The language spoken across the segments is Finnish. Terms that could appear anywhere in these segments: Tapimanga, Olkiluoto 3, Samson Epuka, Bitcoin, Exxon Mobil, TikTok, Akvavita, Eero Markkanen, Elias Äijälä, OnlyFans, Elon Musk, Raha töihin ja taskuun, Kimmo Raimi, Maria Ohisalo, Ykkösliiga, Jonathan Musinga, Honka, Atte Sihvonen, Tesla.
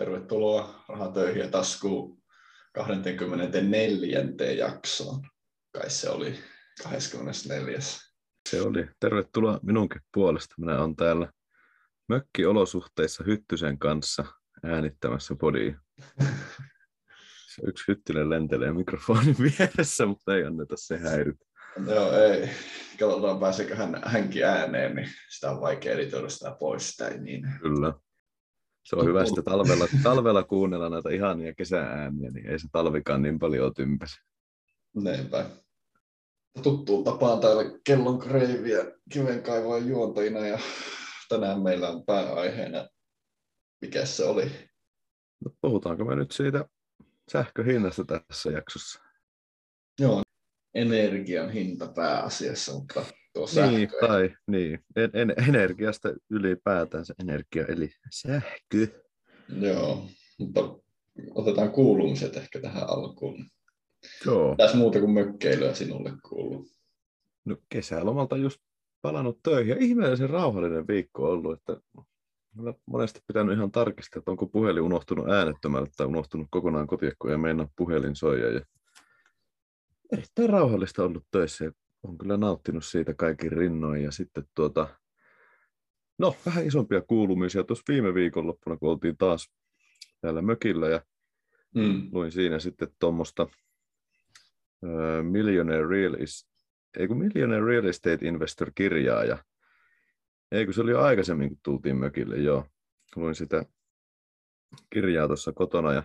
Tervetuloa Raha töihin ja taskuun 24. jaksoon. Kai se oli 24. Se oli. Tervetuloa minunkin puolesta. Minä olen täällä mökkiolosuhteissa Hyttysen kanssa äänittämässä podia. Yksi Hyttynen lentelee mikrofonin vieressä, mutta ei anneta se häiritä. Joo, ei. Katsotaan, pääseekö hänkin ääneen, niin sitä on vaikea editoida sitä pois. Tai niin. Kyllä. Se on hyvä sitä talvella kuunnella näitä ihania kesäääniä, niin ei se talvikaan niin paljon tympäsi. Näinpä. Tuttuun tapaan täällä kellon kreiviä kivenkaivojen juontajina ja tänään meillä on pääaiheena. Mikä se oli? No, puhutaanko me nyt siitä sähköhinnasta tässä jaksossa? Joo, energian hinta pääasiassa, mutta tuo sähkö. Niin, tai niin. Energiasta ylipäätään se energia, eli sähkö. Joo, mutta otetaan kuulumiset ehkä tähän alkuun. Joo. Tässä muuta kuin mökkeilyä sinulle kuuluu. No kesälomalta just palannut töihin ja ihmeellisen rauhallinen viikko on ollut, että olen monesti pitänyt ihan tarkistaa, että onko puhelin unohtunut äänettömälle tai unohtunut kokonaan kotiin, kun ei meinaa puhelin soija. Ja erittäin rauhallista ollut töissä ja olen kyllä nauttinut siitä kaikin rinnoin. Ja sitten vähän isompia kuulumisia tuossa viime viikonloppuna, kun oltiin taas täällä mökillä ja luin siinä sitten tuommoista Millionaire Real Estate Investor -kirjaa. Ja eikö se oli jo aikaisemmin, kun tultiin mökille, joo. Luin sitä kirjaa tuossa kotona ja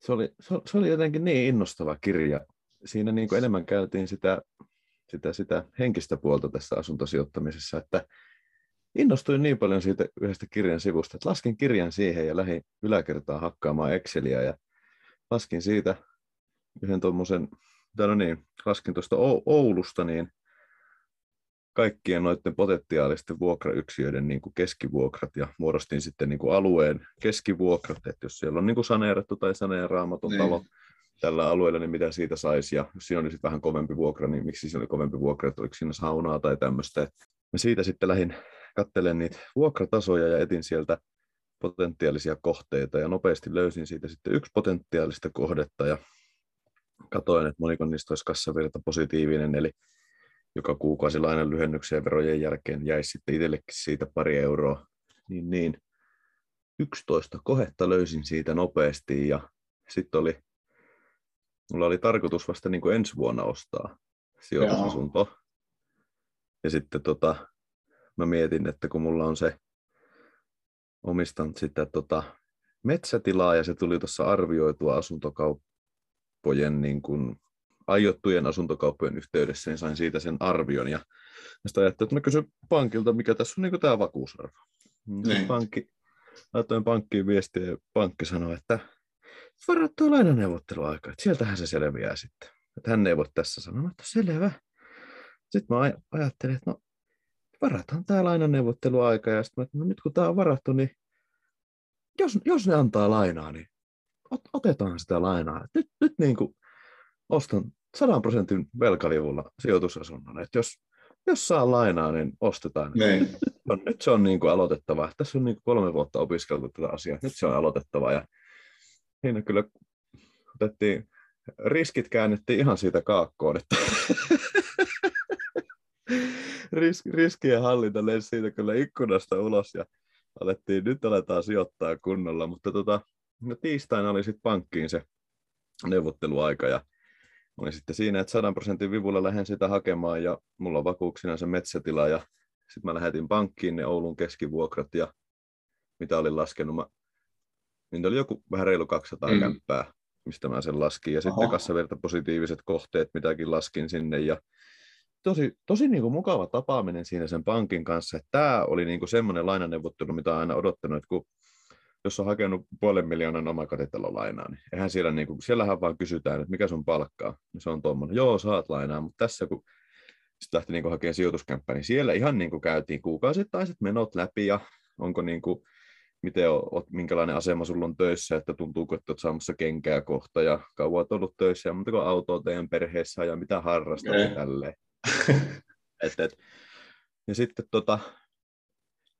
se oli jotenkin niin innostava kirja. Siinä niin kuin enemmän käytiin sitä henkistä puolta tässä asuntosijoittamisessa, että innostuin niin paljon siitä yhdestä kirjan sivusta, että laskin kirjan siihen ja lähdin yläkertaan hakkaamaan Exceliä ja laskin siitä yhden tuommoisen, laskin tuosta Oulusta, niin kaikkien noiden potentiaalisten vuokrayksiöiden niin kuin keskivuokrat ja muodostin sitten niin kuin alueen keskivuokrat, että jos siellä on niin kuin saneerattu tai saneeraamaton talo tällä alueella, niin mitä siitä saisi, ja jos siinä oli sitten vähän kovempi vuokra, niin miksi siinä oli kovempi vuokra, että oliko siinä saunaa tai tämmöistä. Mä siitä sitten lähdin katselemaan niitä vuokratasoja ja etin sieltä potentiaalisia kohteita ja nopeasti löysin siitä sitten yksi potentiaalista kohdetta ja katsoin, että moniko niistä olisi kassavirta positiivinen, eli joka kuukausi lainan lyhennykseen verojen jälkeen jäisi sitten itsellekin siitä pari euroa, niin 11 kohetta löysin siitä nopeasti ja sitten mulla oli tarkoitus vasta niin kuin ensi vuonna ostaa sijoitusasunto. Jaa. Ja sitten mä mietin, että kun mulla on omistan sitä metsätilaa ja se tuli tuossa arvioitua asuntokauppojen niin kuin aiottujen asuntokauppojen yhteydessä, niin sain siitä sen arvion. Ja sitten ajattelin, että mä kysyn pankilta, mikä tässä on niin tämä vakuusarvo. Laitoin pankkiin viestiä ja pankki sanoi, että varattua lainaneuvotteluaikaa, että sieltähän se selviää sitten. Että hän ei voi tässä sanoa, että selvä. Sitten mä ajattelin, että no varataan tämä lainaneuvotteluaika. Ja sitten nyt kun tämä on varattu, niin jos ne antaa lainaa, niin otetaan sitä lainaa. Nyt niin kuin ostan 100% velkalivulla sijoitusasunnon. Että jos saa lainaa, niin ostetaan. Nyt se on niin kuin aloitettava. Tässä on niin kuin 3 vuotta opiskeltu tätä asiaa. Nyt se on aloitettava. Ja siinä kyllä otettiin, riskit käännettiin ihan siitä kaakkoon. Että riskien hallinta lensi siitä kyllä ikkunasta ulos ja nyt aletaan sijoittaa kunnolla. Mutta tiistaina oli sitten pankkiin se neuvotteluaika ja olin sitten siinä, että 100% vivulla lähden sitä hakemaan ja mulla on vakuuksina se metsätila ja sitten mä lähetin pankkiin ne Oulun keskivuokrat ja mitä olin laskenut. Niin oli joku vähän reilu 200 kämppää, mistä mä sen laskin. Ja sitten kassavirta positiiviset kohteet, mitäkin laskin sinne. Ja tosi niin kuin mukava tapaaminen siinä sen pankin kanssa. Tämä oli niin kuin semmoinen lainaneuvottelu, mitä olen aina odottanut, että kun jos on hakenut 500,000 omakotitalolainaa, niin eihän siellä niin kuin, siellähän vaan kysytään, että mikä sun palkkaa. Ja se on tuommoinen, joo saat lainaa, mutta tässä kun sitten lähti niin kuin hakemaan sijoituskämppää, niin siellä ihan niin kuin käytiin kuukausittaiset menot läpi ja onko niin kuin minkälainen asema sulla on töissä, että tuntuuko, että olet saamassa kenkää kohta ja kauan olet ollut töissä ja montako autoa teidän perheessä ja mitä harrastat ja tälleen. Ja sitten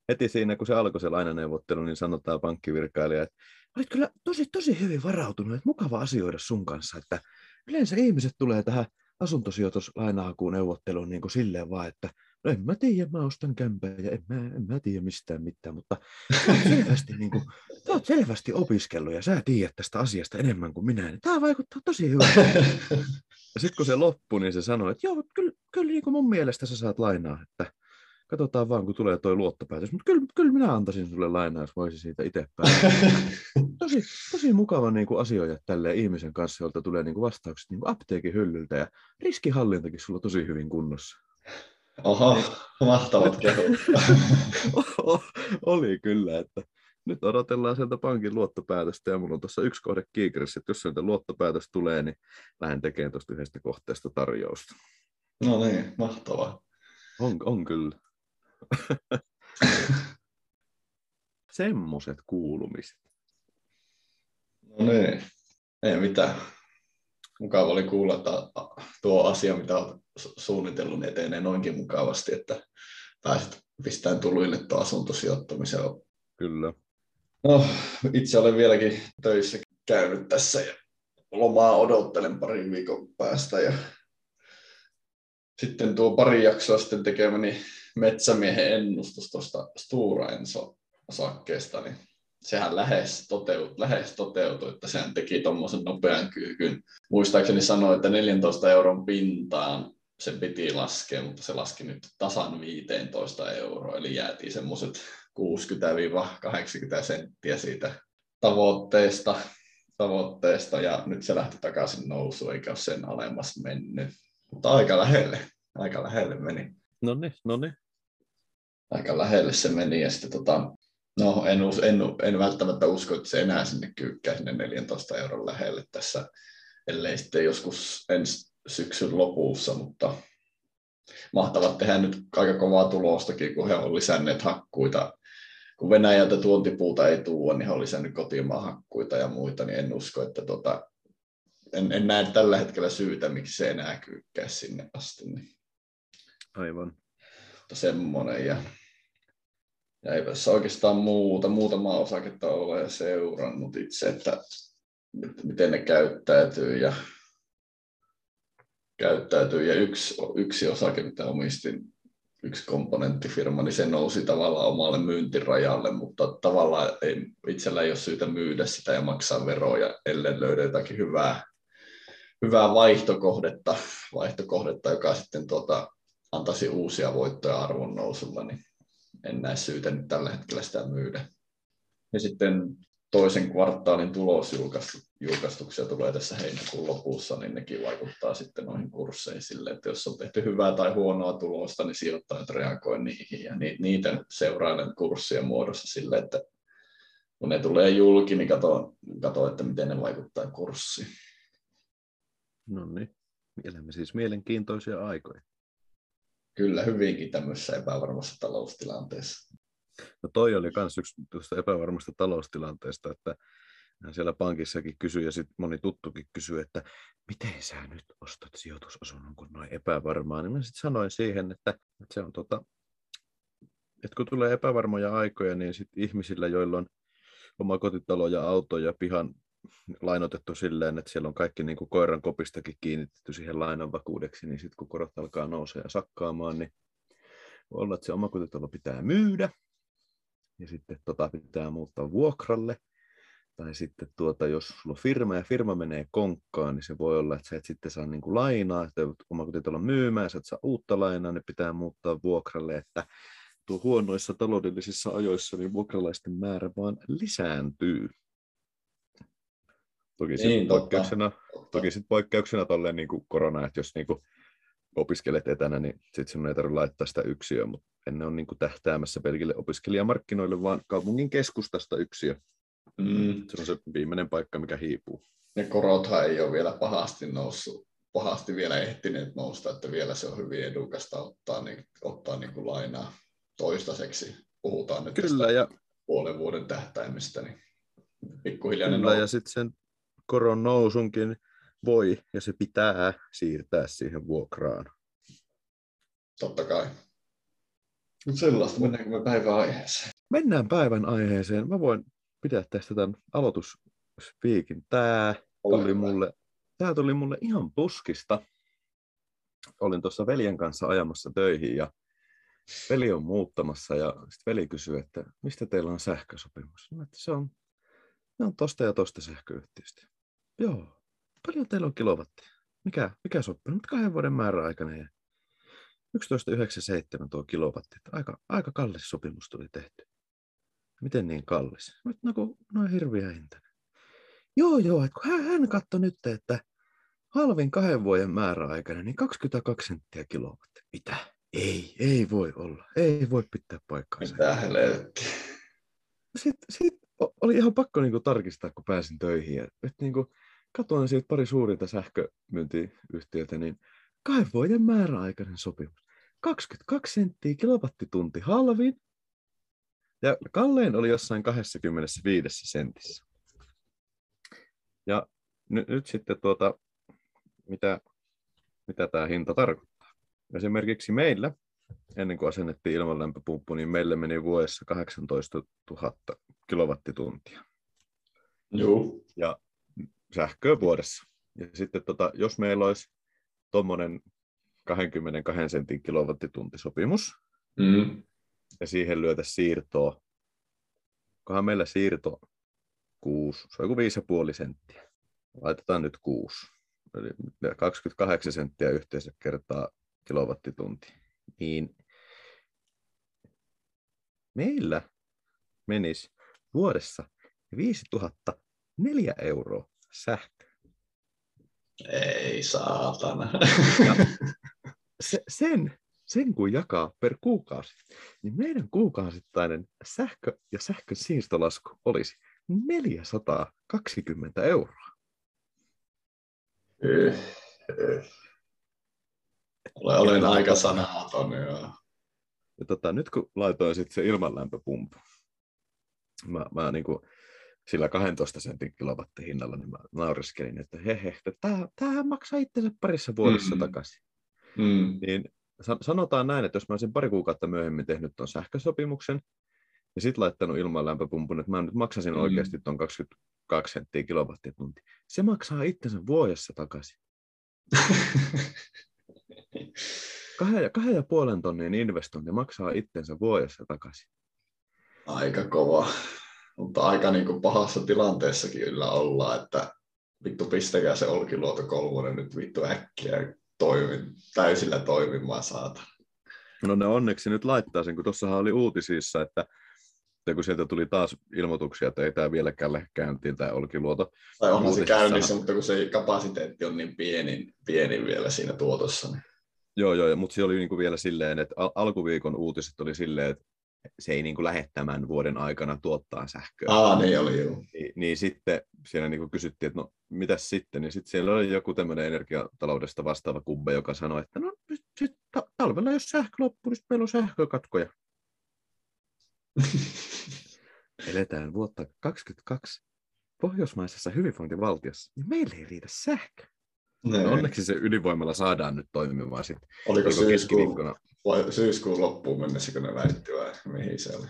heti siinä, kun se alkoi se lainaneuvottelu, niin sanotaan pankkivirkailija, että olit kyllä tosi hyvin varautunut, että mukava asioida sun kanssa, että yleensä ihmiset tulee tähän asuntosijoituslainahakuun neuvotteluun niin kuin silleen vaan, että no en mä tiedä, mä ostan kämpää ja en mä tiedä mistään mitään, mutta sä oot selvästi opiskellut ja sä tiedät tästä asiasta enemmän kuin minä, niin tää vaikuttaa tosi hyvältä. Ja sitten kun se loppui, niin se sanoi, että joo, kyllä niin kuin mun mielestä sä saat lainaa, että katsotaan vaan, kun tulee toi luottopäätös, mutta kyllä minä antaisin sulle lainaa, jos voisin siitä itse päästä. Tosi mukava niin kuin asioida tälleen ihmisen kanssa, jolta tulee niin kuin vastaukset niin kuin apteekin hyllyltä ja riskihallintakin sulla tosi hyvin kunnossa. Oho, mahtavat kehut. Oli kyllä, että nyt odotellaan sieltä pankin luottopäätöstä ja mulla on tuossa yksi kohde kiikrissä, että jos sieltä luottopäätös tulee, niin lähden tekemään tuosta yhdestä kohteesta tarjousta. No niin, mahtavaa. On kyllä. Semmoiset kuulumiset. No niin, ei mitään. Mukava oli kuulla, että tuo asia, mitä olet suunnitellut, etenee noinkin mukavasti, että pääset pistämään tuluille tuon asuntosijoittamisen. Kyllä. No, itse olen vieläkin töissä käynyt tässä ja lomaa odottelen parin viikon päästä. Ja sitten tuo pari jaksoa sitten tekemäni metsämiehen ennustus tuosta Stora Enso-osakkeesta, niin sehän lähes toteutui, että sehän teki tuommoisen nopean kyykyn. Muistaakseni sanoi, että 14 euron pintaan se piti laskea, mutta se laski nyt tasan 15 euroa, eli jäätiin semmoiset 60-80 senttiä siitä tavoitteesta, ja nyt se lähti takaisin nousuun, eikä ole sen alemmas mennyt. Mutta aika lähelle meni. No niin. Aika lähelle se meni, ja sitten no en välttämättä usko, että se enää sinne kyykkää sinne 14 euron lähelle tässä, ellei sitten joskus ensi syksyn lopussa, mutta mahtavat tehdä nyt aika kovaa tulostakin, kun he ovat lisänneet hakkuita. Kun Venäjältä tuontipuuta ei tuoda, niin he ovat lisänneet kotimaan hakkuita ja muita, niin en usko, että en näe tällä hetkellä syytä, miksi se enää kyykkää sinne asti. Niin. Aivan. Mutta semmoinen. Ja ei tässä oikeastaan muutamaa osaketta ole seurannut itse, että miten ne käyttäytyy. Ja yksi osake, mitä omistin, yksi komponenttifirma, niin se nousi tavallaan omalle myyntirajalle, mutta tavallaan itsellä ei ole syytä myydä sitä ja maksaa veroja, ellei löydä jotakin hyvää vaihtokohdetta, joka sitten antaisi uusia voittoja arvon nousulla, niin en näe syytä nyt tällä hetkellä sitä myydä. Ja sitten toisen kvartaalin tulosjulkaistuksia tulee tässä heinäkuun lopussa, niin nekin vaikuttaa sitten noihin kursseihin sille, että jos on tehty hyvää tai huonoa tulosta, niin sijoittajat reagoivat niihin ja niitä seurailen kurssien muodossa sille, että kun ne tulee julki, niin katso, että miten ne vaikuttaa kurssiin. No niin, elämme siis mielenkiintoisia aikoja. Kyllä, hyvinkin tämmöisessä epävarmassa taloustilanteessa. No toi oli myös yksi tuosta epävarmasta taloustilanteesta, että siellä pankissakin kysyi ja sitten moni tuttukin kysyi, että miten sä nyt ostat sijoitusasunnon, kun noin epävarmaa. Niin mä sitten sanoin siihen, että se on että kun tulee epävarmoja aikoja, niin sitten ihmisillä, joilla on oma kotitalo ja auto ja pihan lainoitettu silleen, että siellä on kaikki niin kuin koiran kopistakin kiinnitetty siihen lainan vakuudeksi, niin sitten kun korot alkaa nousee ja sakkaamaan, niin voi olla, että se omakotitalo pitää myydä ja sitten pitää muuttaa vuokralle. Tai sitten jos sulla on firma ja firma menee konkkaan, niin se voi olla, että sä et sitten saa niin kuin lainaa, että omakotitalo myymään, sä et saa uutta lainaa, niin pitää muuttaa vuokralle, että tuo huonoissa taloudellisissa ajoissa niin vuokralaisten määrä vaan lisääntyy. Toki sitten poikkeuksena tolleen niin kuin korona, että jos niin kuin opiskelet etänä, niin sitten sinun ei tarvitse laittaa sitä yksiöä, mutta en ole niin kuin tähtäämässä pelkille opiskelijamarkkinoille, vaan kaupungin keskustasta yksiö. Se on se viimeinen paikka, mikä hiipuu. Ja korothan ei ole vielä pahasti noussut, pahasti vielä ehtineet nousta, että vielä se on hyvin edukasta ottaa niin kuin lainaa toistaiseksi. Puhutaan nyt tästä puolen vuoden tähtäimistä, niin pikkuhiljaa ne nousi. Ja sitten sen koron nousunkin voi ja se pitää siirtää siihen vuokraan. Totta kai. Sellaista, mennäänkö me päivän aiheeseen? Mennään päivän aiheeseen. Mä voin pitää tästä tämän aloitusspiikin. Tää tuli mulle ihan puskista. Olin tuossa veljen kanssa ajamassa töihin ja veli on muuttamassa ja sitten veli kysyy, että mistä teillä on sähkösopimus? No, että ne on tosta ja tosta sähköyhtiöstä. Joo, paljon teillä on kilowattia? Mikä sopii? Nyt 2 vuoden määräaikainen. 11,97 tuo kilowatti. Aika kallis sopimus tuli tehty. Miten niin kallis? Nyt noin hirviä hintainen. Joo, että kun hän katsoi nyt, että halvin 2 vuoden määräaikana, niin 22 senttiä kilowatti. Mitä? Ei voi olla. Ei voi pitää paikkaansa. Mitä helvetti? Sitten oli ihan pakko tarkistaa, kun pääsin töihin. Että katoin siitä pari suurinta sähkömyyntiyhtiötä, niin 2 vuoden määräaikainen sopimus. 22 senttiä kilowattitunti halvin. Ja kallein oli jossain 25 sentissä. Ja nyt sitten mitä tämä hinta tarkoittaa. Esimerkiksi meillä, ennen kuin asennettiin ilmanlämpöpumppu, niin meille meni vuodessa 18 000 kilowattituntia. Joo. Ja sähköä vuodessa. Ja sitten jos meillä olisi tuommoinen 22 sentin kilowattituntisopimus, ja siihen lyötäisiin siirtoa, kohan meillä siirto 6, se on joku 5,5 senttiä. Laitetaan nyt 6, eli 28 senttiä yhteensä kertaa kilowattitunti. Niin meillä menisi vuodessa 5 004 euroa sähköä. Ei saatana. Sen kun jakaa per kuukausi, niin meidän kuukausittainen sähkö- ja sähkön siirtolasku olisi 420 euroa. Olen aika sanaton. Ja nyt kun laitoin sitten se ilmanlämpöpumpu, mä sillä 12 sentin kilowattin hinnalla, niin mä nauriskelin, että tämähän maksaa itsensä parissa vuodessa takaisin. Niin sanotaan näin, että jos mä olisin pari kuukautta myöhemmin tehnyt tuon sähkösopimuksen ja sitten laittanut ilmanlämpöpumpun, että mä nyt maksasin oikeasti tuon 22 senttiä kilowattitunti. Se maksaa itsensä vuodessa takaisin. 2,5 tonnin investointi maksaa itsensä vuodessa takaisin. Aika kova. Mutta aika pahassa tilanteessakin kyllä ollaan, että vittu pistäkää se Olkiluoto 3 nyt vittu äkkiä täysillä toimimaan saata. No ne onneksi nyt laittaa sen, kun tuossahan oli uutisissa, että kun sieltä tuli taas ilmoituksia, että ei tämä vieläkään lähde käyntiin tämä Olkiluoto. Tai onhan se käynnissä, mutta kun se kapasiteetti on niin pieni vielä siinä tuotossa. Niin. Joo, mutta se oli vielä silleen, että alkuviikon uutiset oli silleen, että se ei lähde tämän vuoden aikana tuottaa sähköä. Niin oli joo. Niin sitten siellä kysyttiin, että no mitäs sitten, niin sitten siellä oli joku tämmöinen energiataloudesta vastaava kubbe, joka sanoi, että no nyt talvella jos sähkö loppuu, niin meillä on sähkökatkoja. Eletään vuotta 2022 pohjoismaisessa hyvinvointivaltiossa, niin meillä ei riitä sähköä. No, onneksi se ydinvoimalla saadaan nyt toimimaan sitten. Oliko syyskuun loppuun mennessä, kun ne väitti vai mihin se oli?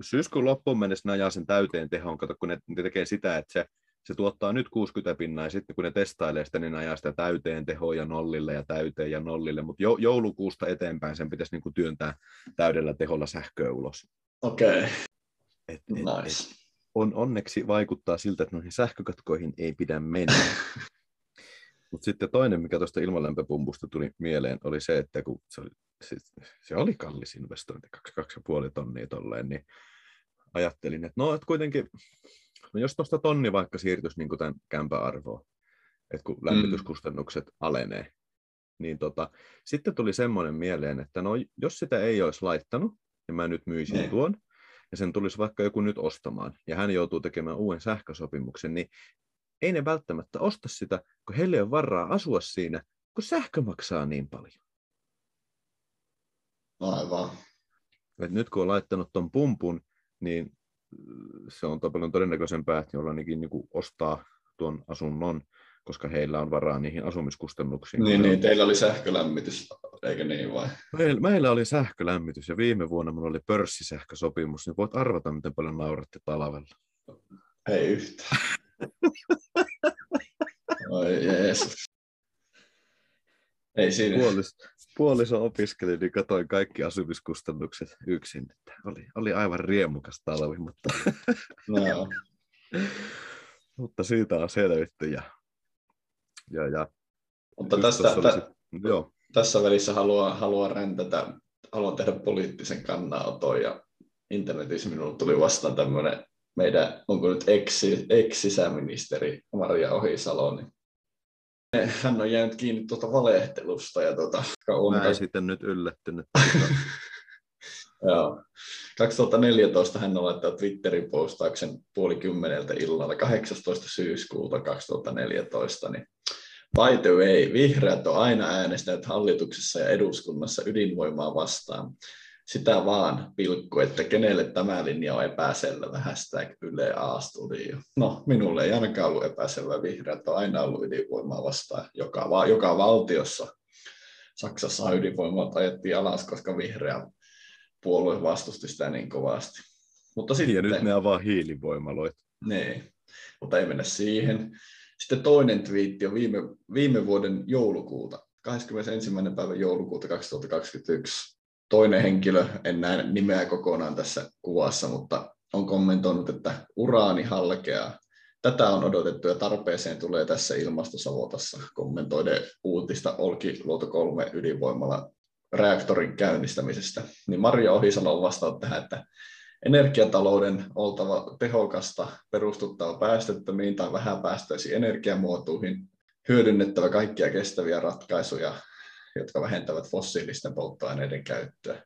Syyskuun loppuun mennessä ne ajaa sen täyteen tehoon. Kato, kun ne tekee sitä, että se tuottaa nyt 60 pinnaa, ja sitten kun ne testailee sitä, niin ne ajaa sitä täyteen tehoon ja nollille ja täyteen ja nollille. Mutta joulukuusta eteenpäin sen pitäisi työntää täydellä teholla sähköä ulos. Okei. Nice. Onneksi vaikuttaa siltä, että noihin sähkökatkoihin ei pidä mennä. Mutta sitten toinen, mikä tuosta ilmalämpöpumpusta tuli mieleen, oli se, että kun se oli kallis investointi, 2,5 tonnia tolleen, niin ajattelin, että no, että kuitenkin, no jos tuosta tonni vaikka siirtyisi niin kuin tämän kämpän arvoon, että kun lämmityskustannukset alenee, niin sitten tuli semmoinen mieleen, että no, jos sitä ei olisi laittanut, ja mä nyt myisin tuon, ja sen tulisi vaikka joku nyt ostamaan, ja hän joutuu tekemään uuden sähkösopimuksen, niin ei ne välttämättä osta sitä, kun heillä ei ole varaa asua siinä, kun sähkö maksaa niin paljon. Aivan. Et nyt kun on laittanut tuon pumpun, niin se on paljon todennäköisempää, että jolla ainakin ostaa tuon asunnon, koska heillä on varaa niihin asumiskustannuksiin. Niin, teillä oli sähkölämmitys eikö niin vai? Meillä oli sähkölämmitys ja viime vuonna minulla oli pörssisähkösopimus, niin voit arvata, miten paljon nauratte talvella. Ei yhtään. Oi Jeesus. Ei siinä. Puoliso opiskeli, niin katsoin kaikki asumiskustannukset yksin. Oli aivan riemukas talvi, mutta, no. Mutta siitä on selvitty. Ja. Mutta tässä välissä haluan räntätä, haluan tehdä poliittisen kannanoton ja internetissä minulle tuli vastaan tämmöinen meidän, onko nyt ex-sisäministeri Maria Ohisalo, niin hän on jäänyt kiinni tuota valehtelusta. Ja mä en sitten nyt yllättynyt. Joo. 2014 hän on laittanut Twitterin postauksen 20:30 illalla 18. syyskuuta 2014. Niin by the way, vihreät on aina äänestänyt hallituksessa ja eduskunnassa ydinvoimaa vastaan. Sitä vaan, pilkku, että kenelle tämä linja on epäselvä, #YleA-studio. No, minulle ei ainakaan ollut epäselvä, vihreät on aina ollut ydinvoimaa vastaan. Joka valtiossa Saksassa ydinvoimaa ajettiin alas, koska vihreä puolue vastusti sitä niin kovasti. Mutta sitten, ja nyt ne avaa hiilivoimaloita. Niin, mutta ei mennä siihen. Sitten toinen twiitti on viime vuoden joulukuuta, 21. päivä joulukuuta 2021. Toinen henkilö, en näe nimeä kokonaan tässä kuvassa, mutta on kommentoinut, että uraani halkeaa. Tätä on odotettu ja tarpeeseen tulee tässä ilmastosavotassa kommentoiden uutista Olkiluoto 3 ydinvoimalla reaktorin käynnistämisestä. Niin Maria Ohisalo on vastannut tähän, että energiatalouden oltava tehokasta, perustuttava päästöttömiin tai vähäpäästöisiin energiamuotoihin, hyödynnettävä kaikkia kestäviä ratkaisuja, jotka vähentävät fossiilisten polttoaineiden käyttöä.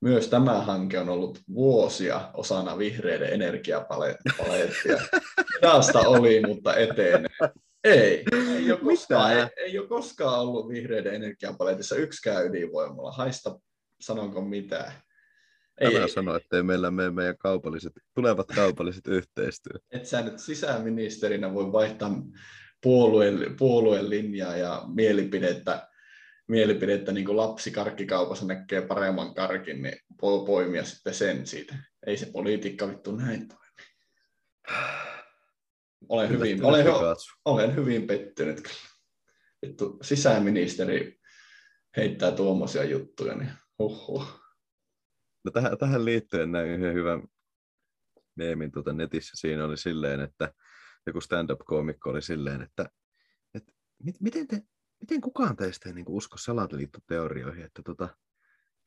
Myös tämä hanke on ollut vuosia osana vihreiden energiapalettia. Tästä oli, mutta etenee. Ei ole koskaan ollut vihreiden energiapaletissa yksikään ydinvoimalla. Haista, sanonko mitään. Älä sano, ettei meillä mene meidän tulevat kaupalliset yhteistyöt. Et sä nyt sisäministerinä voi vaihtaa puolueen linjaa ja mielipidettä niin kuin lapsi karkkikaupassa näkee paremman karkin, niin poimia sitten sen siitä. Ei se politiikka vittu näin toimi. Olen hyvin pettynyt. Vittu, sisäministeri heittää tuommoisia juttuja, niin huhhuh. No tähän liittyen näin yhden hyvän meemin netissä. Siinä oli silleen, että joku stand-up-koomikko oli silleen, että miten kukaan teistä ei niinku usko salaliittoteorioihin, että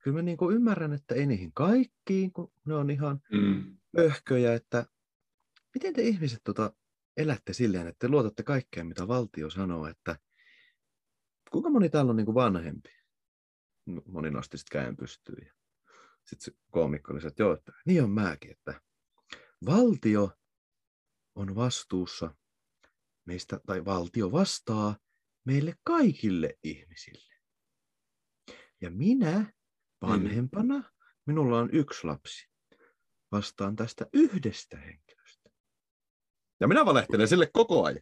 kyllä mä niinku ymmärrän, että ei niihin kaikkiin, kun ne on ihan pöhköjä, että miten te ihmiset elätte silleen, että te luotatte kaikkeen, mitä valtio sanoo, että kuinka moni täällä on niinku vanhempi? Moni nosti sit käden pystyyn. Sitten se koomikko oli, että joo, että niin on mäkin, että valtio on vastuussa meistä, tai valtio vastaa meille kaikille ihmisille. Ja minä vanhempana, minulla on yksi lapsi, vastaan tästä yhdestä henkilöstä. Ja minä valehtelen sille koko ajan.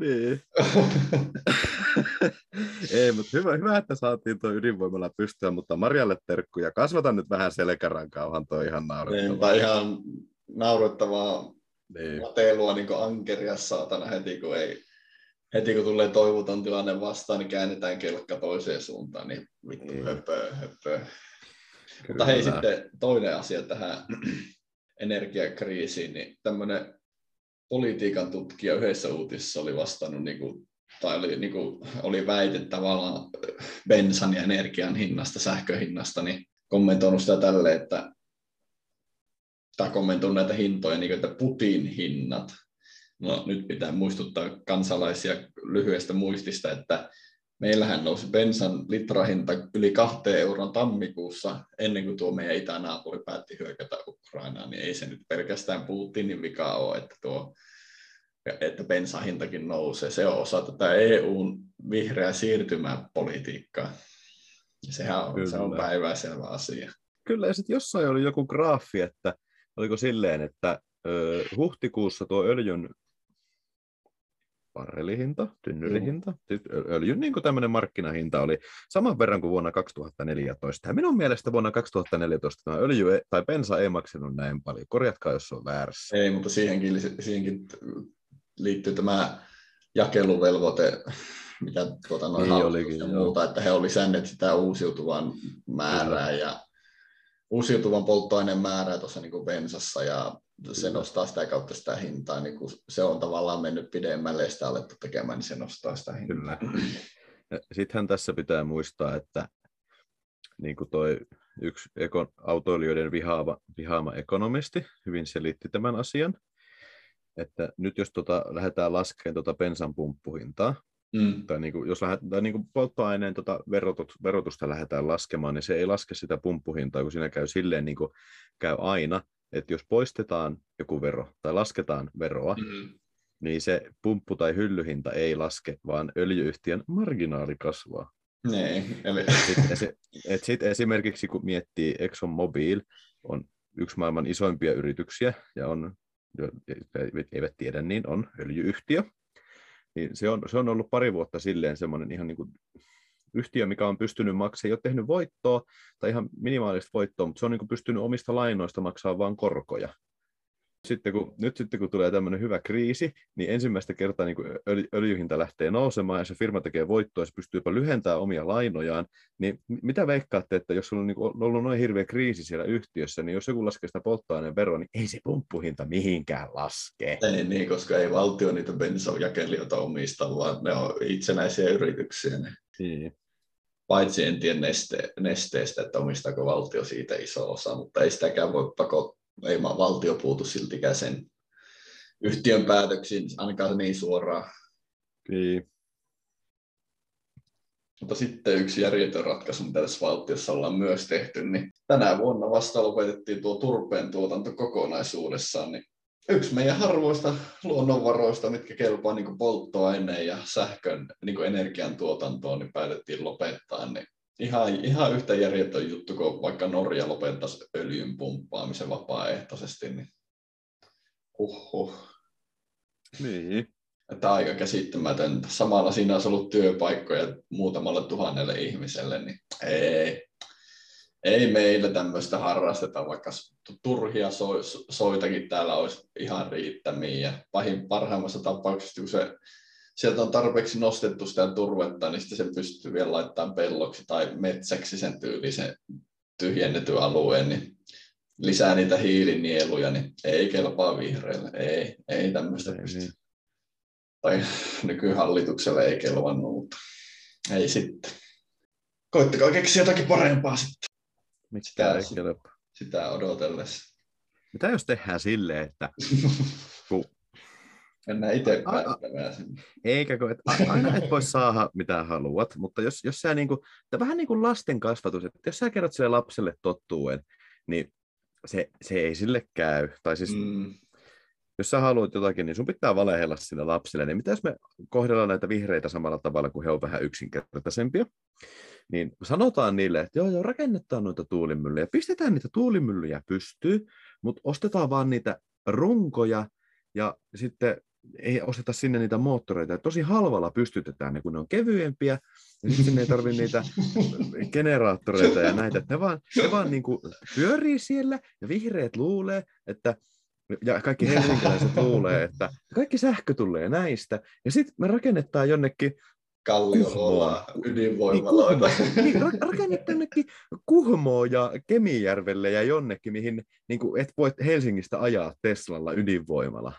Niin. Ei, mutta hyvä, että saatiin tuo ydinvoimalla pystyä, mutta Marjalle terkkuja. Kasvata nyt vähän selkärankaa, onhan tuo ihan naurettavaa. Niinpä ihan naurettavaa mateilua niin kuin ankeria saatana heti kun tulee toivoton tilanne vastaan, niin käännetään kelkka toiseen suuntaan, niin vittu höpö. Mutta hei, sitten toinen asia tähän energiakriisiin, niin tämmöinen politiikan tutkija yhdessä uutisessa oli vastannut, oli väite tavallaan bensan ja energian hinnasta, sähköhinnasta, niin kommentoinut sitä tälleen, että kommentoinut näitä hintoja, niin kuin, että Putin hinnat. No, nyt pitää muistuttaa kansalaisia lyhyestä muistista, että meillähän nousi bensan litrahinta yli 2 € tammikuussa, ennen kuin tuo meidän itänaapuri päätti hyökätä Ukrainaan, niin ei se nyt pelkästään Putinin vika ole, että bensahintakin nousee. Se on osa tätä EUn vihreää siirtymäpolitiikkaa. Sehän on päivänselvä asia. Kyllä, ja sitten jossain oli joku graafi, että oliko silleen, että huhtikuussa tuo öljyn barrelihinta, tynnyrihinta, siis öljyn niin kuin tämmöinen markkinahinta oli saman verran kuin vuonna 2014. Ja minun mielestä vuonna 2014 tämä öljy tai bensa ei maksanut näin paljon. Korjatkaa, jos se on väärässä. Ei, mutta siihenkin liittyy tämä jakeluvelvoite, mitä noin hallitus ja muuta, että he oli sänneet sitä uusiutuvan määrää ja uusiutuvan polttoaineen määrää tuossa niin kuin bensassa ja se nostaa sitä kautta sitä hintaa, niin kun se on tavallaan mennyt pidemmälle ja sitä alettu tekemään, niin se nostaa sitä hintaa. Sittenhän tässä pitää muistaa, että niin kuin toi yksi autoilijoiden vihaama ekonomisti hyvin selitti tämän asian, että nyt jos lähdetään laskemaan bensan pumppuhintaa, tai niin kuin, jos niin kuin polttoaineen verotusta lähdetään laskemaan, niin se ei laske sitä pumppuhintaa, kun siinä käy silleen niin kuin käy aina, että jos poistetaan joku vero tai lasketaan veroa, niin se pumppu- tai hyllyhinta ei laske, vaan öljy-yhtiön marginaali kasvaa. Sitten esimerkiksi kun miettii Exxon Mobil, on yksi maailman isoimpia yrityksiä ja on, eivät tiedä niin, on öljy-yhtiö. Niin se on ollut pari vuotta silleen semmoinen ihan niin kuin yhtiö, mikä on pystynyt maksamaan, ei ole tehnyt voittoa tai ihan minimaalista voittoa, mutta se on niin kuin pystynyt omista lainoista maksamaan vain korkoja. Nyt kun tulee tämmöinen hyvä kriisi, niin ensimmäistä kertaa niin kuin öljyhinta lähtee nousemaan ja se firma tekee voittoa ja se pystyy jopa lyhentämään omia lainojaan. Niin mitä veikkaatte, että jos on niin kuin ollut noin hirveä kriisi siellä yhtiössä, niin jos joku laskee sitä polttoaineen veroa, niin ei se pumppuhinta mihinkään laskee. Ei niin, koska ei valtio niitä bensajakelijoita omista, vaan ne on itsenäisiä yrityksiä. Niin. Paitsi en tiedä nesteestä, että omistaako valtio siitä iso osa, mutta ei sitäkään voi pakottaa. Ei valtio puutu siltikään sen yhtiön päätöksiin, ainakaan niin suoraan. Kyllä. Mutta sitten yksi järjetön ratkaisu, mitä tässä valtiossa ollaan myös tehty, niin tänä vuonna vasta lopetettiin tuo turpeen tuotanto kokonaisuudessaan. Niin yksi meidän harvoista luonnonvaroista, mitkä kelpaa niin kuin polttoaineen ja sähkön niin kuin energiantuotantoon, niin päätettiin lopettaa. Niin Ihan yhtä järjetön juttu, kun vaikka Norja lopettaisi öljyn pumppaamisen vapaaehtoisesti, niin Niin. Tämä on aika käsittämätöntä. Samalla siinä olisi ollut työpaikkoja muutamalle tuhannelle ihmiselle, niin ei meillä tämmöistä harrasteta, vaikka turhia soitakin täällä olisi ihan riittämiä. Ja parhaimmassa tapauksessa, kun sieltä on tarpeeksi nostettu sitä turvetta, niin sitten sen pystyy vielä laittamaan pelloksi tai metsäksi sen tyylisen tyhjennetyn alueen, niin lisää niitä hiilinieluja, niin ei kelpaa vihreälle, ei tämmöistä pysty. Tai nykyhallitukselle ei kelvannut, mutta ei sitten. Koittakaa keksiä jotakin parempaa sitten. Sitä odotellessa. Mitä jos tehdään silleen, että mennään itse päättämään sinne. Eikäkö, että aina et voi saada mitä haluat, mutta jos sä niinku, vähän niin kuin lasten kasvatus, että jos sä kerrot sille lapselle totuuden, niin se ei sille käy. Tai siis, jos sä haluat jotakin, niin sun pitää valehella sille lapselle. Niin mitä jos me kohdellaan näitä vihreitä samalla tavalla, kun he on vähän yksinkertaisempia? Niin sanotaan niille, että joo, rakennetaan noita tuulimyllyjä, pistetään niitä tuulimyllyjä pystyyn, mutta ostetaan vaan niitä runkoja ja sitten ei osteta sinne niitä moottoreita. Tosi halvalla pystytetään ne, kun ne on kevyempiä. Ja sitten ei tarvitse niitä generaattoreita ja näitä. Ne vaan niin kuin pyörii siellä ja vihreät luulee, että, ja kaikki helsinkiläiset luulee, että kaikki sähkö tulee näistä. Ja sitten me rakennetaan jonnekin Kallioloa, ydinvoimaloita. Niin, rakennetaan jonnekin Kuhmoon ja Kemijärvelle ja jonnekin, mihin niin kuin et voi Helsingistä ajaa Teslalla ydinvoimalla.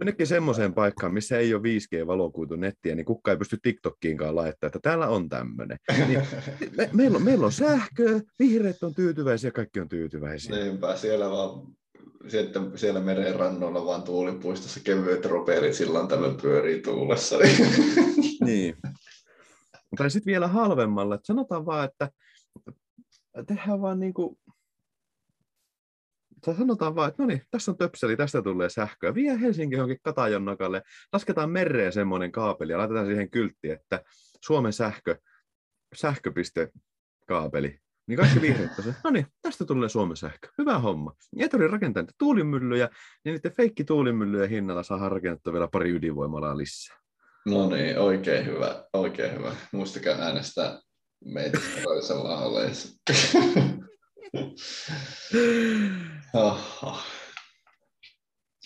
Jonnekin semmoiseen paikkaan, missä ei ole 5G-valokuitu nettiä, niin kukaan ei pysty TikTokkiinkaan laittamaan, että täällä on tämmöinen. Niin, meillä on sähköä, vihreät on tyytyväisiä, kaikki on tyytyväisiä. Niinpä, siellä meren rannoilla vaan tuulipuistossa kevyet ropeelit silloin tällöin pyörii tuulessa. Niin. Tai sitten vielä halvemmalla, että sanotaan vaan, että tehdään vaan niin kuin sanotaan vaan, että no niin, tässä on töpseli, tästä tulee sähköä. Vie Helsinki johonkin Katajonnakalle, lasketaan mereen semmoinen kaapeli ja laitetaan siihen kyltti, että Suomen sähköpiste kaapeli. Niin kaikki vihreät tosiaan, no niin, tästä tulee Suomen sähkö. Hyvä homma. Ei tarvitse rakentaa niitä tuulimyllyjä, niin niiden feikki tuulimyllyjen hinnalla saadaan rakennettua vielä pari ydinvoimalaa lisää. No niin, oikein hyvä, oikein hyvä. Muistakaa äänestää meitä toisen lauleissa.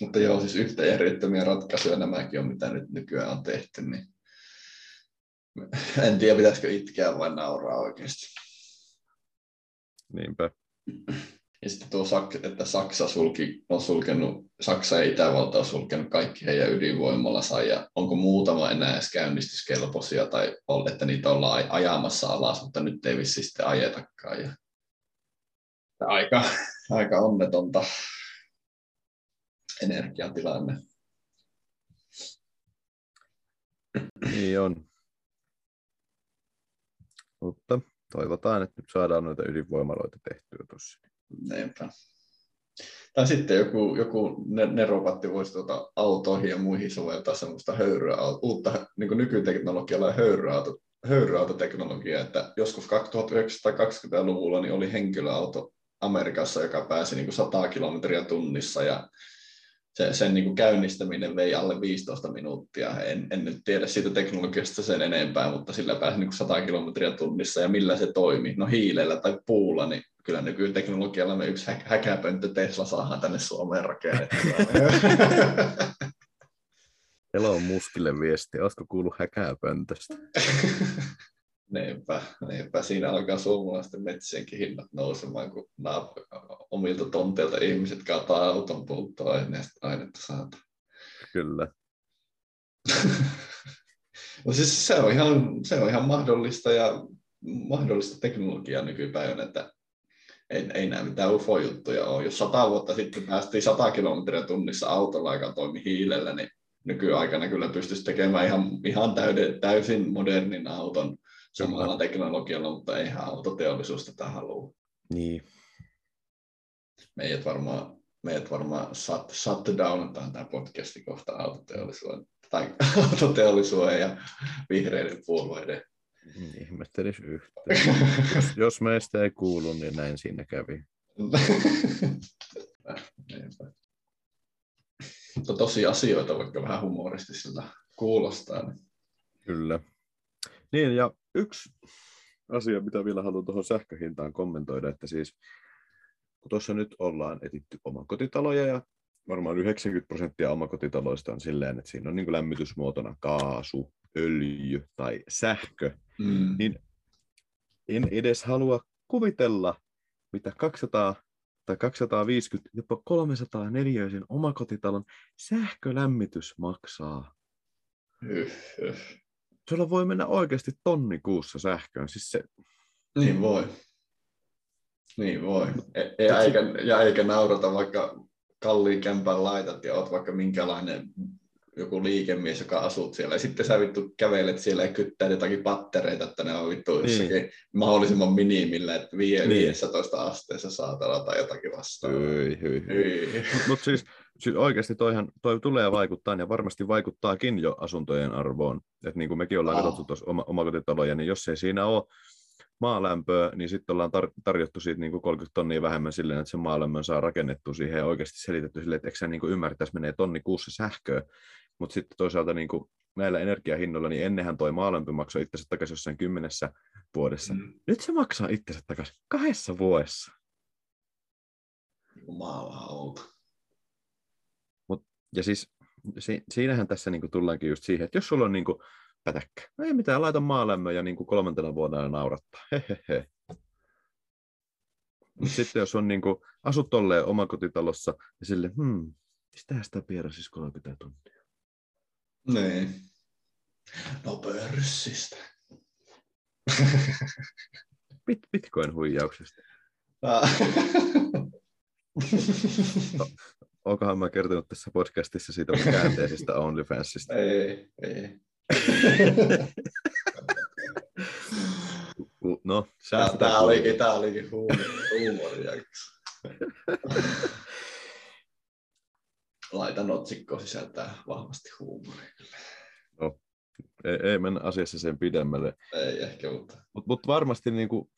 Mutta joo, siis yhtä järjettömiä ratkaisuja nämäkin on, mitä nyt nykyään on tehty, niin en tiedä, pitäisikö itkeä vai nauraa oikeasti. Niinpä. Ja sitten tuo, että Saksa ja Itävalta on sulkenut kaikki heidän ydinvoimalansa, ja onko muutama enää edes käynnistyskelpoisia, tai että niitä ollaan ajamassa alas, mutta nyt ei vissi sitten ajetakaan. Ja aika onnetonta energiatilanne. Niin on. Mutta toivotaan, että nyt saadaan noita ydinvoimaloita tehtyä tuossa. Niinpä. Tai sitten joku neropatti voisi autoihin ja muihin soveltaa semmoista uutta niin kuin nykyteknologialla höyryautoteknologiaa, että joskus 1920-luvulla niin oli henkilöauto Amerikassa, joka pääsi niin kuin 100 kilometriä tunnissa, ja sen niin kuin käynnistäminen vei alle 15 minuuttia. En nyt tiedä siitä teknologiasta sen enempää, mutta sillä pääsi niin kuin 100 kilometriä tunnissa, ja millä se toimi? No hiilellä tai puulla, niin kyllä nykyteknologialla me yksi häkäpönttö Tesla saadaan tänne Suomeen rakennettavaa. Elon Muskille viesti, olisiko kuullut häkäpöntöstä? Niinpä. Siinä alkaa suomalaisten metsienkin hinnat nousemaan, kun omilta tonteilta ihmiset kaataa auton polttoainetta saata. Kyllä. No siis se on ihan mahdollista ja mahdollista teknologiaa nykypäivänä, että ei näe mitään ufo-juttuja ole. Jos 100 vuotta sitten päästiin 100 kilometriä tunnissa autolla, joka toimi hiilellä, niin nykyaikana kyllä pystyisi tekemään ihan täysin modernin auton samalla teknologialla, mutta eihän autoteollisuus tätä halua. Niin. Meidät varmaan shutdownataan tämä podcasti kohta autoteollisuuden ja vihreiden puolueiden. Ihmettelis yhtään. Jos meistä ei kuulu, niin näin siinä kävi. Mutta tosi asioita, vaikka vähän humoristisilta kuulostaa. Niin. Kyllä. Niin, ja yksi asia, mitä vielä haluan tuohon sähköhintaan kommentoida, että siis kun tuossa nyt ollaan etitty omakotitaloja, ja varmaan 90% omakotitaloista on silleen, että siinä on niin kuin lämmitysmuotona kaasu, öljy tai sähkö, niin en edes halua kuvitella, mitä 200 tai 250, jopa 300 neliöisen omakotitalon sähkölämmitys maksaa. Sulla voi mennä oikeasti 1,000 kuussa sähköön. Siis se... Niin voi. Eikä naurata, vaikka kalliin kämpän laitat ja oot vaikka minkälainen joku liikemies, joka asut siellä. Ja sitten sä vittu kävelet siellä ja kyttää jotakin pattereita, että ne on vittu jossakin mahdollisimman minimillä, että 15 asteessa saatana tai jotakin vastaan. Mutta siis oikeasti toi tulee vaikuttaa ja varmasti vaikuttaakin jo asuntojen arvoon. Et niin kuin mekin ollaan katsottu tuossa omakotitaloja, niin jos ei siinä ole maalämpöä, niin sitten ollaan tarjottu siitä niin kuin 30 tonnia vähemmän silleen, että sen maalämmön saa rakennettu siihen ja oikeasti selitetty silleen, että eikö sä niin kuin ymmärtäisi, menee 1,000 kuussa sähköä. Mutta sitten toisaalta niin kuin näillä energiahinnoilla, niin ennenhän toi maalämpö maksoi itsensä takaisin jossain 10 vuodessa. Nyt se maksaa itsensä takaisin 2 vuodessa. Jumalauta. Ja siis siinähän tässä niinku tullaankin just siihen, että jos sulla on niinku pätäkkä, no ei mitään, laita maalämmöön ja niinku 3. vuonna naurattaa. Hehehe. Mutta sitten jos on niinku asut tolleen omakotitalossa ja silleen, mistähän sitä pieräsis 30 tuntia? Niin. No pörssistä. Bitcoin-huijauksesta. Oonkohan mä kertonut tässä podcastissa siitä mun käänteisestä OnlyFansista? Ei. No, tää olikin huumorijakso. Laitan otsikko sisältää vahvasti huumoria. No, ei mennä asiassa sen pidemmälle. Ei ehkä, mutta varmasti niinku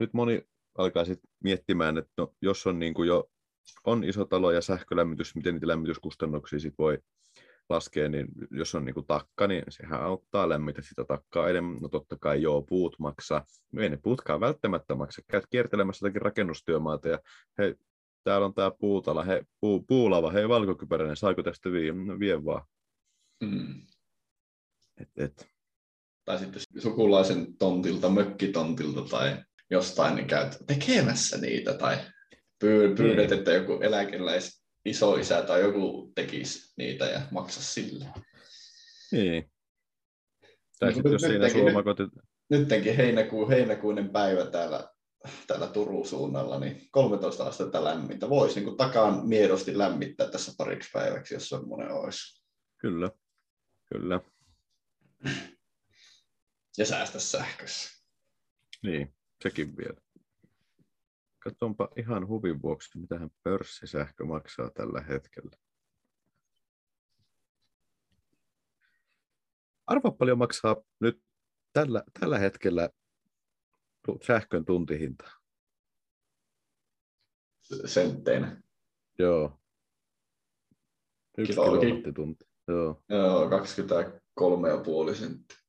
nyt moni alkaa sitten miettimään, että no, jos on niin kuin jo on iso talo ja sähkölämmitys, miten niitä lämmityskustannuksia sit voi laskea, niin jos on niin kuin takka, niin sehän auttaa lämmitä sitä takkaa enemmän. No totta kai joo, puut maksaa. No ei ne puutkaan välttämättä maksa. Käyt kiertelemässä jotakin rakennustyömaata ja hei, täällä on tää puutala, hei, puulava, hei valkokypäräinen, saako tästä vie vaan. Mm. Tai sitten sukulaisen tontilta, mökkitontilta tai jostain, niin käyt tekemässä niitä tai pyydät, että joku isoisä tai joku tekisi niitä ja maksa sille. Niin. Tai sitten jos siinä nyttenkin heinäkuinen päivä täällä Turun suunnalla, niin 13 astetta lämmintä. Voisi niin kuin takaan miedosti lämmittää tässä pariksi päiväksi, jos semmoinen olisi. Kyllä, kyllä. Ja säästä sähkössä. Niin, sekin vielä. Katsonpa ihan huvin vuoksi, mitähän pörssisähkö maksaa tällä hetkellä. Arvaa paljon maksaa nyt tällä hetkellä sähkön tuntihinta. Sentteinä. Joo. 1 kilowattitunti. Joo, 23,5 senttiä.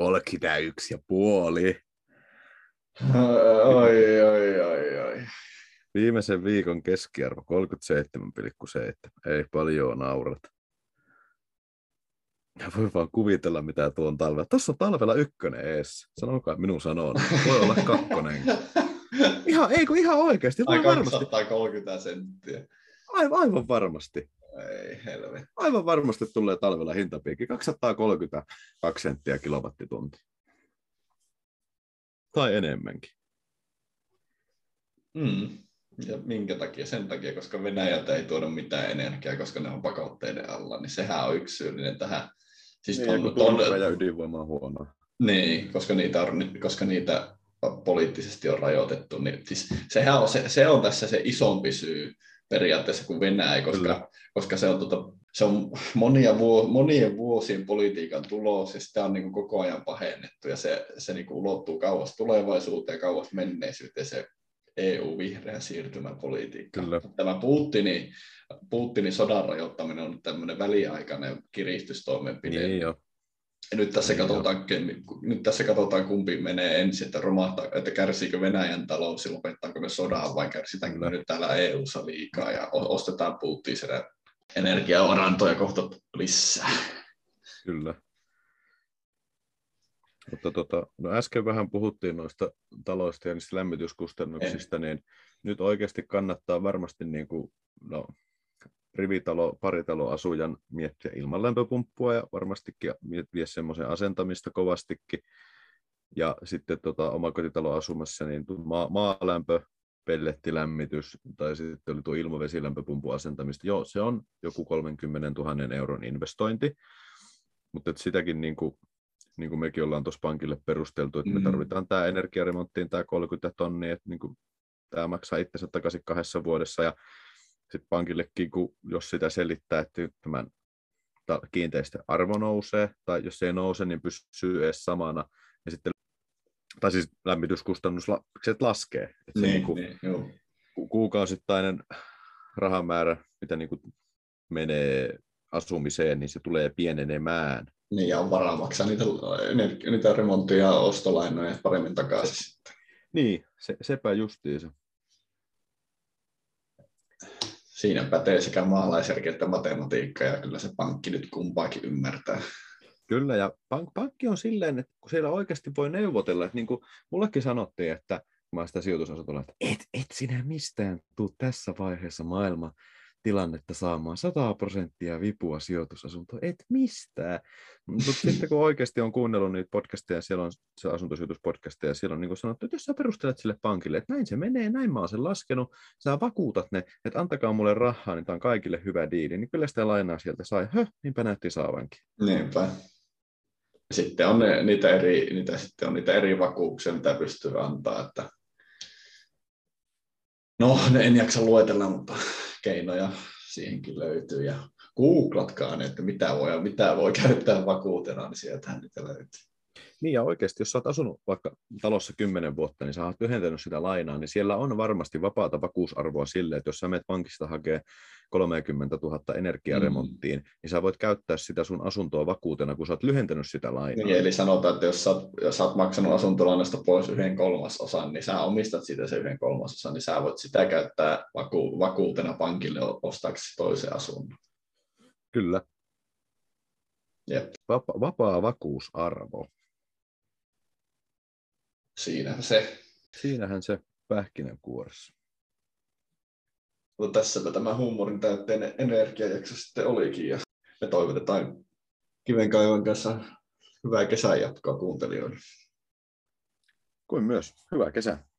31,5. Oi. Viimeisen viikon keskiarvo 37,7. Ei paljon naurata. Ja voi vaan kuvitella, mitä tuo on talvella. Tuossa on talvella 1 ees. Sanokaa minun sanon. Voi olla 2. Ihan oikeasti. Voi varmasti. 230 senttiä. Aivan varmasti. Ei helvetti. Aivan varmasti tulee talvella hintapiikki. 232 senttiä kilowattitunti. Tai enemmänkin. Mm. Ja minkä takia? Sen takia, koska Venäjältä ei tuoda mitään energiaa, koska ne on pakotteiden alla, niin sehän on yksi syyllinen tähän. Siis niin, ja ydinvoima on huono. Niin, koska niitä poliittisesti on rajoitettu. Niin, siis sehän on, se on tässä se isompi syy periaatteessa kuin Venäjä, koska se on se on monien vuosien politiikan tulos, ja sitä on niin kuin koko ajan pahennettu, ja se niin kuin ulottuu kauas tulevaisuuteen, kauas menneisyyteen, se EU-vihreä siirtymäpolitiikka. Kyllä. Tämä Putinin sodan rajoittaminen on tämmöinen väliaikainen kiristystoimenpide. Niin jo. Ja nyt tässä katsotaan, kumpi menee ensin, että kärsiikö Venäjän talous ja lopettaako ne sodan, vai kärsitäänkö me nyt täällä EU:ssa liikaa, ja ostetaan Putin sitä energiavarantoja kohta lisää. Kyllä. Mutta no äsken vähän puhuttiin noista taloista ja niistä lämmityskustannuksista, niin nyt oikeasti kannattaa varmasti niin kuin, no, rivitalo, paritaloasujan miettiä ilman lämpöpumppua ja varmastikin miettiä semmoisen asentamista kovastikin. Ja sitten omakotitaloasumassa niin maalämpö, pellettilämmitys tai sitten oli tuo ilmavesilämpöpumpun asentamista. Joo, se on joku 30,000 euron investointi, mutta sitäkin niin kuin mekin ollaan tuossa pankille perusteltu, että me tarvitaan tämä energiaremonttiin tämä 30 000, että niin kuin tämä maksaa itsensä takaisin 2 vuodessa ja sitten pankillekin, kun jos sitä selittää, että tämän kiinteistön arvo nousee tai jos se ei nouse, niin pysyy edes samana ja sitten tai siis lämmityskustannukset laskee. Että se kuukausittainen rahamäärä, mitä niin kuin menee asumiseen, niin se tulee pienenemään. Niin, ja on varaa maksaa niitä remonttia ja ostolainoja paremmin takaisin sitten. Niin, sepä justiinsa. Siinä pätee sekä maalaisjärki että matematiikka, ja kyllä se pankki nyt kumpaakin ymmärtää. Kyllä, ja pankki on silleen, että kun siellä oikeasti voi neuvotella, että niin kuin mullekin sanottiin, että kun mä sitä sijoitusasuntoa, että et sinä mistään tule tässä vaiheessa maailman tilannetta saamaan 100% vipua sijoitusasuntoa, et mistään. Mutta sitten kun oikeasti on kuunnellut niitä podcasteja, siellä on se asuntosijoituspodcasteja, ja siellä on niin kuin sanottu, että jos sä perustelet sille pankille, että näin se menee, näin mä oon sen laskenut, sä vakuutat ne, että antakaa mulle rahaa, niin tää on kaikille hyvä diili, niin kyllä sitä lainaa sieltä sai, niinpä näytti saavankin. Niinpä. Sitten on niitä eri vakuuksia, mitä pystyy antaa, että no, en jaksa luetella, mutta keinoja siihenkin löytyy. Ja googlatkaa ne, että mitä voi käyttää vakuutena, niin sieltähän niitä löytyy. Niin ja oikeasti, jos olet asunut vaikka talossa 10 vuotta, niin sä olet lyhentänyt sitä lainaa, niin siellä on varmasti vapaata vakuusarvoa sille, että jos sä menet pankista hakemaan 30 000 energiaremonttiin, niin sä voit käyttää sitä sun asuntoa vakuutena, kun sä oot lyhentänyt sitä lainaa. Niin, eli sanotaan, että jos sä oot maksanut asuntolainasta pois 1/3, niin sä omistat siitä se 1/3, niin sä voit sitä käyttää vakuutena pankille ostaaksesi toisen asunnon. Kyllä. Jep. Vapaa vakuusarvo. Siinähän se pähkinänkuoressa. Mutta tässäpä tämä huumorin täytteinen energiajakso sitten olikin. Ja me toivotetaan Kivenkaivon kanssa hyvää kesän jatkoa kuuntelijoille. Kuin myös. Hyvää kesää.